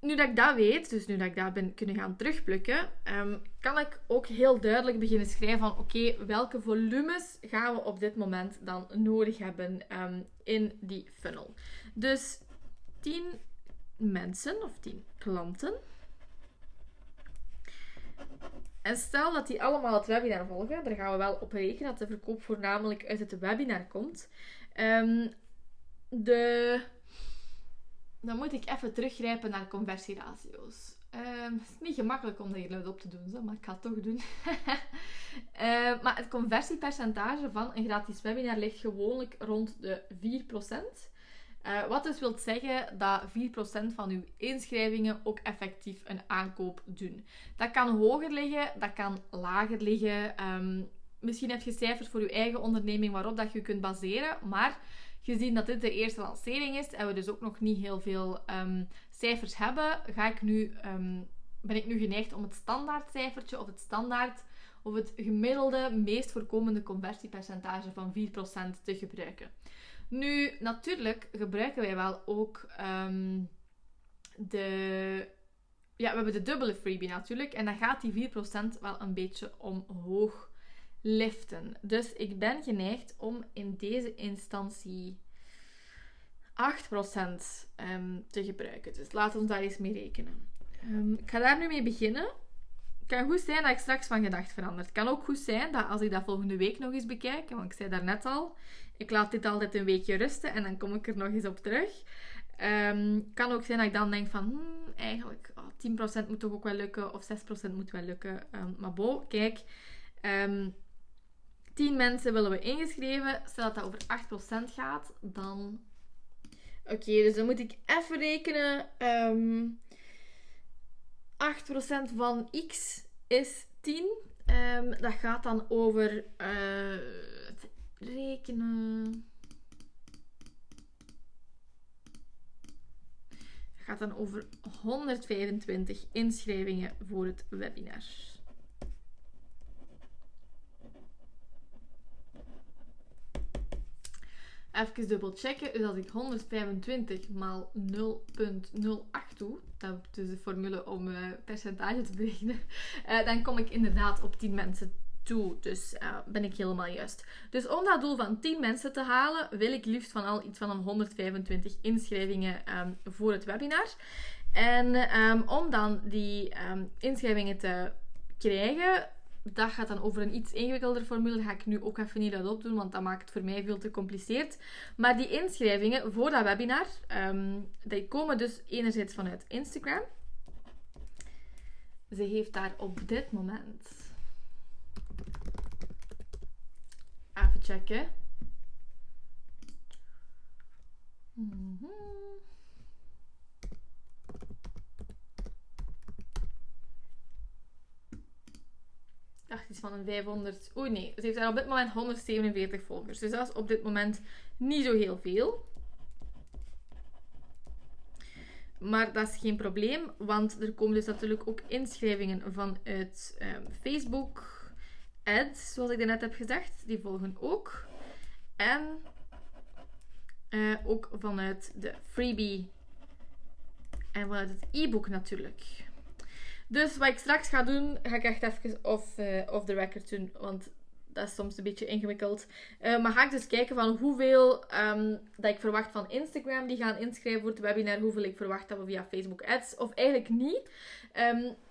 Nu dat ik dat weet, dus nu dat ik dat ben kunnen gaan terugplukken, kan ik ook heel duidelijk beginnen schrijven van oké, welke volumes gaan we op dit moment dan nodig hebben in die funnel. Dus 10 mensen of 10 klanten. En stel dat die allemaal het webinar volgen, daar gaan we wel op rekenen dat de verkoop voornamelijk uit het webinar komt. Dan moet ik even teruggrijpen naar conversieratio's. Het is niet gemakkelijk om dat hier luid op te doen, maar ik ga het toch doen. Maar het conversiepercentage van een gratis webinar ligt gewoonlijk rond de 4%. Wat dus wil zeggen dat 4% van uw inschrijvingen ook effectief een aankoop doen. Dat kan hoger liggen, dat kan lager liggen. Misschien heb je cijfers voor je eigen onderneming waarop dat je kunt baseren, maar... Gezien dat dit de eerste lancering is en we dus ook nog niet heel veel cijfers hebben, ben ik nu geneigd om het standaardcijfertje of het gemiddelde, meest voorkomende conversiepercentage van 4% te gebruiken. Nu, natuurlijk gebruiken wij wel ook we hebben de dubbele freebie natuurlijk en dan gaat die 4% wel een beetje omhoog liften. Dus ik ben geneigd om in deze instantie 8% te gebruiken. Dus laten we daar eens mee rekenen. Ik ga daar nu mee beginnen. Het kan goed zijn dat ik straks van gedacht verander. Het kan ook goed zijn dat als ik dat volgende week nog eens bekijk, want ik zei daarnet al, ik laat dit altijd een weekje rusten en dan kom ik er nog eens op terug. Het kan ook zijn dat ik dan denk van, eigenlijk 10% moet toch ook wel lukken of 6% moet wel lukken. Maar bo, kijk... 10 mensen willen we ingeschreven. Stel dat dat over 8% gaat, dan... Oké, dus dan moet ik even rekenen. 8% van x is 10. Dat gaat dan over... rekenen... Dat gaat dan over 125 inschrijvingen voor het webinar. Even dubbel checken. Dus als ik 125 maal 0,08 doe, dat is de formule om percentage te berekenen, dan kom ik inderdaad op 10 mensen toe. Dus ben ik helemaal juist. Dus om dat doel van 10 mensen te halen, wil ik liefst van al iets van een 125 inschrijvingen voor het webinar. En om dan die inschrijvingen te krijgen... Dat gaat dan over een iets ingewikkelder formule. Dat ga ik nu ook even niet uit opdoen, want dat maakt het voor mij veel te compliceerd. Maar die inschrijvingen voor dat webinar, die komen dus enerzijds vanuit Instagram. Ze heeft daar op dit moment... Even checken. dacht iets van een 500... Oh nee, ze heeft daar op dit moment 147 volgers. Dus dat is op dit moment niet zo heel veel. Maar dat is geen probleem, want er komen dus natuurlijk ook inschrijvingen vanuit Facebook. Ads, zoals ik daarnet heb gezegd, die volgen ook. En ook vanuit de freebie. En vanuit het e-book natuurlijk. Dus wat ik straks ga doen, ga ik echt even off the record doen. Want dat is soms een beetje ingewikkeld. Maar ga ik dus kijken van hoeveel dat ik verwacht van Instagram. Die gaan inschrijven voor het webinar. Hoeveel ik verwacht dat we via Facebook Ads. Of eigenlijk niet.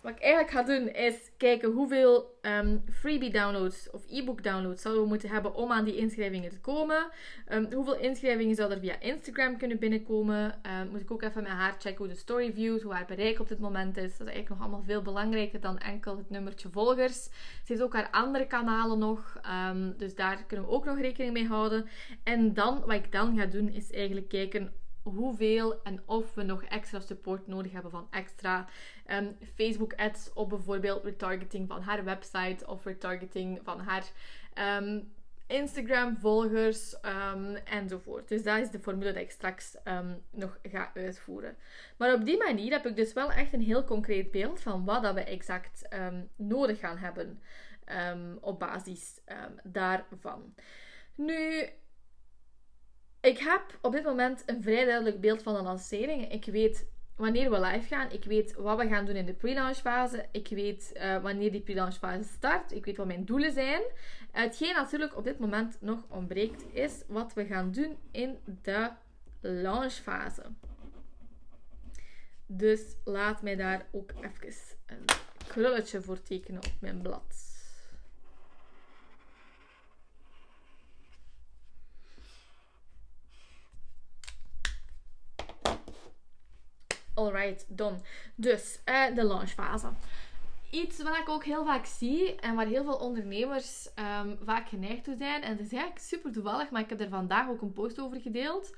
Wat ik eigenlijk ga doen is kijken hoeveel freebie downloads of e-book downloads zouden we moeten hebben om aan die inschrijvingen te komen. Hoeveel inschrijvingen zou er via Instagram kunnen binnenkomen. Moet ik ook even met haar checken hoe de story views, hoe haar bereik op dit moment is. Dat is eigenlijk nog allemaal veel belangrijker dan enkel het nummertje volgers. Ze heeft ook haar andere kanalen nog. Dus daar kunnen we ook nog rekening mee houden. En dan, wat ik dan ga doen, is eigenlijk kijken hoeveel en of we nog extra support nodig hebben van extra Facebook ads op bijvoorbeeld retargeting van haar website of retargeting van haar Instagram volgers enzovoort. Dus dat is de formule die ik straks nog ga uitvoeren. Maar op die manier heb ik dus wel echt een heel concreet beeld van wat dat we exact nodig gaan hebben. Op basis daarvan. Nu, ik heb op dit moment een vrij duidelijk beeld van de lancering. Ik weet wanneer we live gaan. Ik weet wat we gaan doen in de pre-launch fase. Ik weet wanneer die pre-launch fase start. Ik weet wat mijn doelen zijn. Hetgeen natuurlijk op dit moment nog ontbreekt is wat we gaan doen in de launch fase. Dus laat mij daar ook even een krulletje voor tekenen op mijn blad. Alright, done. Dus, de launchfase. Iets wat ik ook heel vaak zie en waar heel veel ondernemers vaak geneigd toe zijn. En het is eigenlijk super toevallig, maar ik heb er vandaag ook een post over gedeeld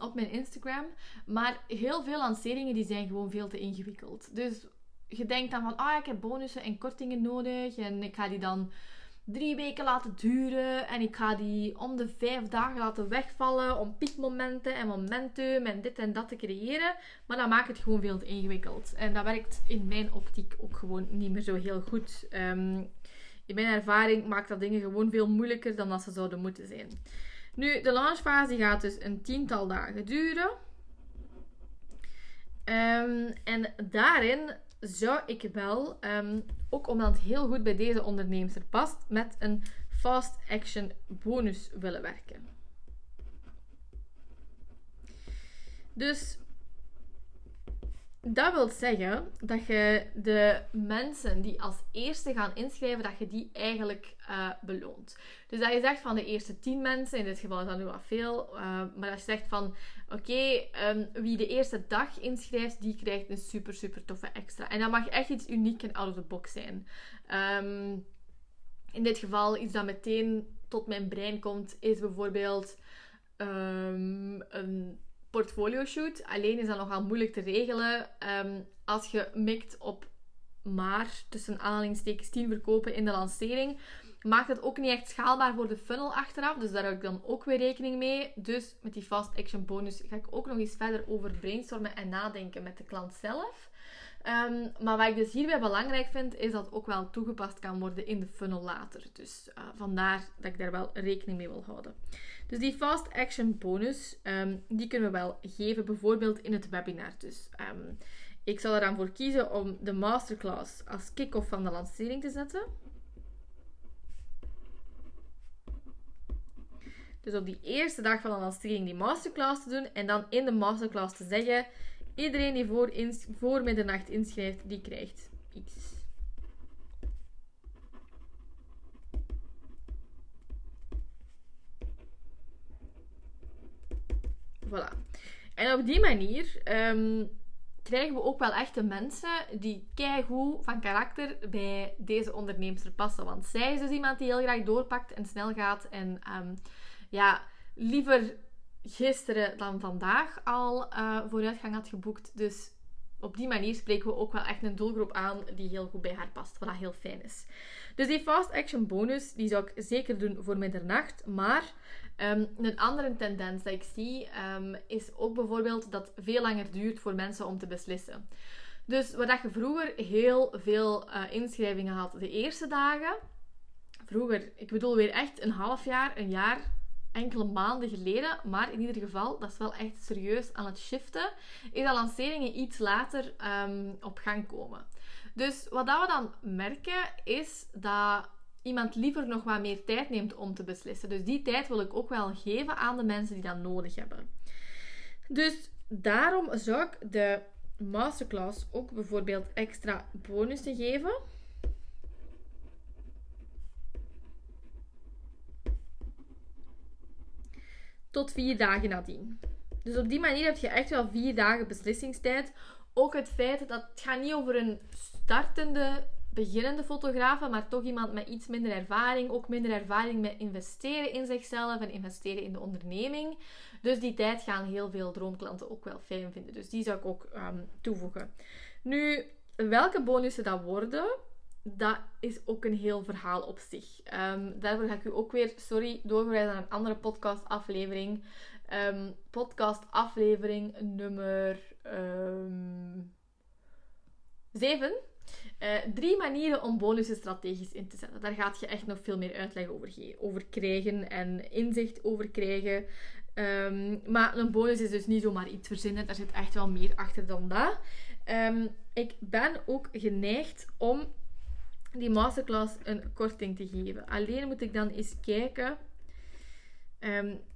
op mijn Instagram. Maar heel veel lanceringen die zijn gewoon veel te ingewikkeld. Dus je denkt dan van, ik heb bonussen en kortingen nodig en ik ga die dan 3 weken laten duren en ik ga die om de 5 dagen laten wegvallen om piekmomenten en momentum en dit en dat te creëren. Maar dan maakt het gewoon veel te ingewikkeld. En dat werkt in mijn optiek ook gewoon niet meer zo heel goed. In mijn ervaring maakt dat dingen gewoon veel moeilijker dan dat ze zouden moeten zijn. Nu, de launchfase gaat dus een 10-tal dagen duren. En daarin zou ik wel, ook omdat het heel goed bij deze onderneemster past, met een fast action bonus willen werken. Dus dat wil zeggen dat je de mensen die als eerste gaan inschrijven, dat je die eigenlijk beloont. Dus dat je zegt van de eerste 10 mensen, in dit geval is dat nu wat veel, maar als je zegt van oké, wie de eerste dag inschrijft, die krijgt een super, super toffe extra. En dat mag echt iets uniek en out of the box zijn. In dit geval, iets dat meteen tot mijn brein komt, is bijvoorbeeld een portfolio shoot. Alleen is dat nogal moeilijk te regelen als je mikt op maar tussen aanhalingstekens 10 verkopen in de lancering. Maakt het ook niet echt schaalbaar voor de funnel achteraf. Dus daar heb ik dan ook weer rekening mee. Dus met die fast action bonus ga ik ook nog eens verder over brainstormen en nadenken met de klant zelf. Maar wat ik dus hierbij belangrijk vind, is dat het ook wel toegepast kan worden in de funnel later. Dus vandaar dat ik daar wel rekening mee wil houden. Dus die fast action bonus, die kunnen we wel geven, bijvoorbeeld in het webinar. Dus ik zal er dan voor kiezen om de masterclass als kick-off van de lancering te zetten. Dus op die eerste dag van de lancering die masterclass te doen. En dan in de masterclass te zeggen, iedereen die voor middernacht inschrijft, die krijgt iets. Voilà. En op die manier krijgen we ook wel echte mensen die keigoed van karakter bij deze onderneemster passen. Want zij is dus iemand die heel graag doorpakt en snel gaat. En ja, liever gisteren dan vandaag al vooruitgang had geboekt. Dus op die manier spreken we ook wel echt een doelgroep aan die heel goed bij haar past. Wat heel fijn is. Dus die fast action bonus, die zou ik zeker doen voor middernacht. Maar een andere tendens dat ik zie, is ook bijvoorbeeld dat het veel langer duurt voor mensen om te beslissen. Dus waar je vroeger heel veel inschrijvingen had de eerste dagen. Vroeger, ik bedoel weer echt een half jaar, een jaar, enkele maanden geleden. Maar in ieder geval, dat is wel echt serieus aan het shiften. Is dat lanceringen iets later op gang komen. Dus wat dat we dan merken, is dat iemand liever nog wat meer tijd neemt om te beslissen. Dus die tijd wil ik ook wel geven aan de mensen die dat nodig hebben. Dus daarom zou ik de masterclass ook bijvoorbeeld extra bonussen geven. Tot 4 dagen nadien. Dus op die manier heb je echt wel 4 dagen beslissingstijd. Ook het feit dat het gaat niet over een startende, beginnende fotograaf, maar toch iemand met iets minder ervaring. Ook minder ervaring met investeren in zichzelf en investeren in de onderneming. Dus die tijd gaan heel veel droomklanten ook wel fijn vinden. Dus die zou ik ook toevoegen. Nu, welke bonussen dat worden, dat is ook een heel verhaal op zich. Daarvoor ga ik u ook weer, doorverwijzen naar een andere podcastaflevering. Podcastaflevering nummer 7. 3 manieren om bonussen strategisch in te zetten. Daar gaat je echt nog veel meer uitleg over krijgen en inzicht over krijgen. Maar een bonus is dus niet zomaar iets verzinnen. Daar zit echt wel meer achter dan dat. Ik ben ook geneigd om die masterclass een korting te geven. Alleen moet ik dan eens kijken.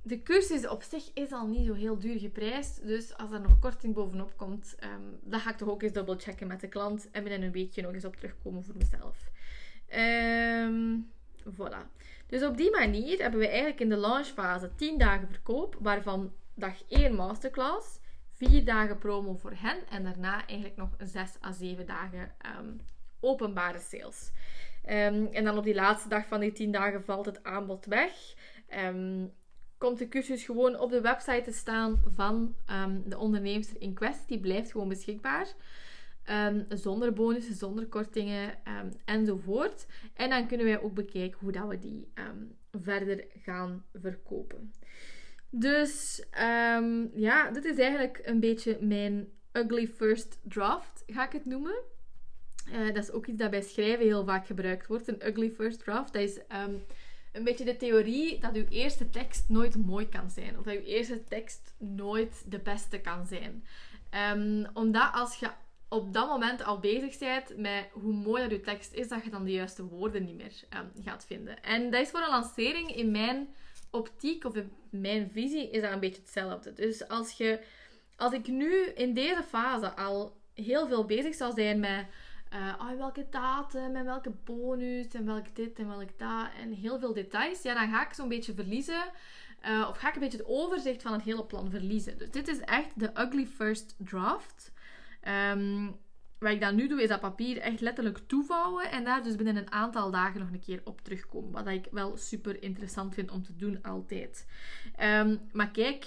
De cursus op zich is al niet zo heel duur geprijsd. Dus als er nog korting bovenop komt, dan ga ik toch ook eens dubbelchecken met de klant. En binnen een weekje nog eens op terugkomen voor mezelf. Voilà. Dus op die manier hebben we eigenlijk in de launchfase 10 dagen verkoop. Waarvan dag 1 masterclass. 4 dagen promo voor hen. En daarna eigenlijk nog 6 à 7 dagen openbare sales. En dan op die laatste dag van die 10 dagen valt het aanbod weg. Komt de cursus gewoon op de website te staan van de onderneemster in kwestie. Die blijft gewoon beschikbaar. Zonder bonussen, zonder kortingen enzovoort. En dan kunnen wij ook bekijken hoe dat we die verder gaan verkopen. Dus ja, dit is eigenlijk een beetje mijn ugly first draft, ga ik het noemen. Dat is ook iets dat bij schrijven heel vaak gebruikt wordt. Een ugly first draft. Dat is een beetje de theorie dat uw eerste tekst nooit mooi kan zijn. Of dat uw eerste tekst nooit de beste kan zijn. Omdat als je op dat moment al bezig bent met hoe mooi dat uw tekst is, dat je dan de juiste woorden niet meer gaat vinden. En dat is voor een lancering in mijn optiek of in mijn visie is dat een beetje hetzelfde. Dus als ik nu in deze fase al heel veel bezig zou zijn met welke datum en welke bonus en welk dit en welk dat en heel veel details, ja, dan ga ik zo'n beetje verliezen of ga ik een beetje het overzicht van het hele plan verliezen. Dus dit is echt de ugly first draft. Wat ik dan nu doe is dat papier echt letterlijk toevouwen en daar dus binnen een aantal dagen nog een keer op terugkomen, wat ik wel super interessant vind om te doen altijd. Maar kijk,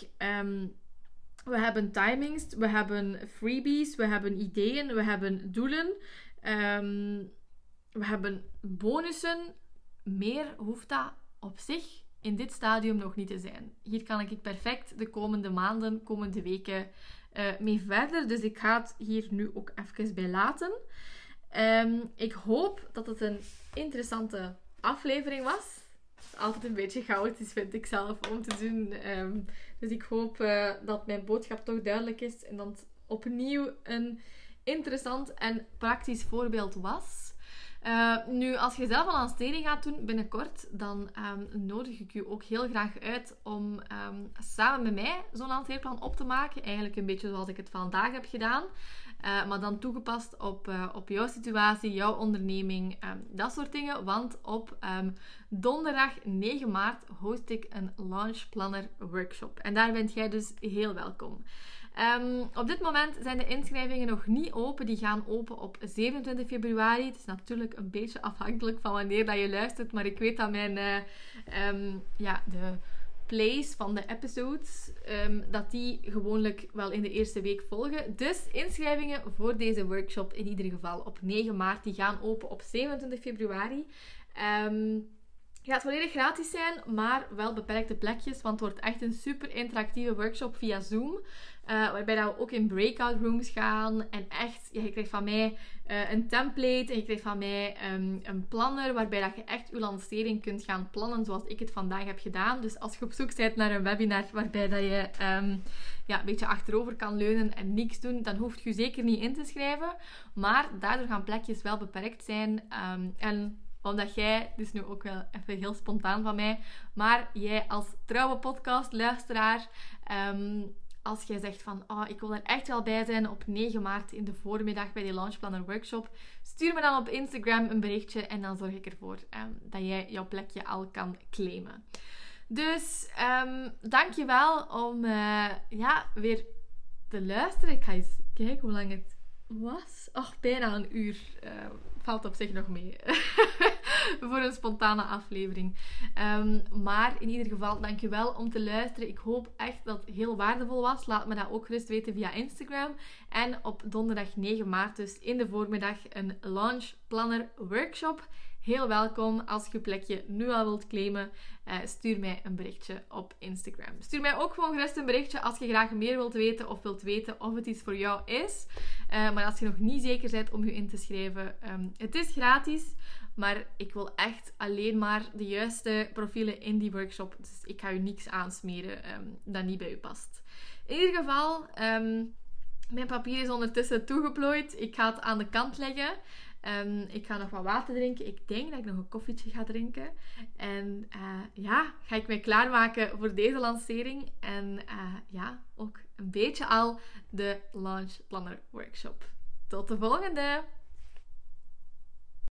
we hebben timings, we hebben freebies, we hebben ideeën, we hebben doelen, we hebben bonussen. Meer hoeft dat op zich in dit stadium nog niet te zijn. Hier kan ik perfect de komende maanden, komende weken mee verder. Dus ik ga het hier nu ook even bij laten. Ik hoop dat het een interessante aflevering was. Het is altijd een beetje chaotisch, vind ik zelf, om te doen. Dus ik hoop dat mijn boodschap toch duidelijk is. En dat het opnieuw een interessant en praktisch voorbeeld was. Nu, als je zelf een lancering gaat doen binnenkort, dan nodig ik u ook heel graag uit om samen met mij zo'n lanceerplan op te maken. Eigenlijk een beetje zoals ik het vandaag heb gedaan. Maar dan toegepast op jouw situatie, jouw onderneming, dat soort dingen. Want op donderdag 9 maart host ik een Launch Planner workshop. En daar bent jij dus heel welkom. Op dit moment zijn de inschrijvingen nog niet open. Die gaan open op 27 februari. Het is natuurlijk een beetje afhankelijk van wanneer dat je luistert. Maar ik weet dat mijn... plays van de episodes, dat die gewoonlijk wel in de eerste week volgen. Dus inschrijvingen voor deze workshop in ieder geval op 9 maart. Die gaan open op 27 februari. Het gaat volledig gratis zijn, maar wel beperkte plekjes, want het wordt echt een super interactieve workshop via Zoom. Waarbij dat we ook in breakout rooms gaan. En echt, ja, je krijgt van mij een template en je krijgt van mij een planner, waarbij dat je echt je lancering kunt gaan plannen zoals ik het vandaag heb gedaan. Dus als je op zoek bent naar een webinar waarbij dat je een beetje achterover kan leunen en niks doen, dan hoeft je zeker niet in te schrijven. Maar daardoor gaan plekjes wel beperkt zijn. En omdat jij, dus nu ook wel even heel spontaan van mij, maar jij als trouwe podcastluisteraar, als jij zegt van, oh, ik wil er echt wel bij zijn op 9 maart in de voormiddag bij die Launchplanner Workshop, stuur me dan op Instagram een berichtje en dan zorg ik ervoor dat jij jouw plekje al kan claimen. Dus, dankjewel om weer te luisteren. Ik ga eens kijken hoe lang het was. Och, bijna een uur. Valt op zich nog mee voor een spontane aflevering. Maar in ieder geval, dankjewel om te luisteren. Ik hoop echt dat het heel waardevol was. Laat me dat ook gerust weten via Instagram. En op donderdag 9 maart, dus in de voormiddag, een Launch Planner Workshop. Heel welkom. Als je plekje nu al wilt claimen, stuur mij een berichtje op Instagram. Stuur mij ook gewoon gerust een berichtje als je graag meer wilt weten of het iets voor jou is. Maar als je nog niet zeker bent om je in te schrijven, het is gratis. Maar ik wil echt alleen maar de juiste profielen in die workshop. Dus ik ga je niks aansmeren dat niet bij u past. In ieder geval, mijn papier is ondertussen toegeplooid. Ik ga het aan de kant leggen. Ik ga nog wat water drinken. Ik denk dat ik nog een koffietje ga drinken. En ga ik mij klaarmaken voor deze lancering. En ook een beetje al de Launch Planner Workshop. Tot de volgende!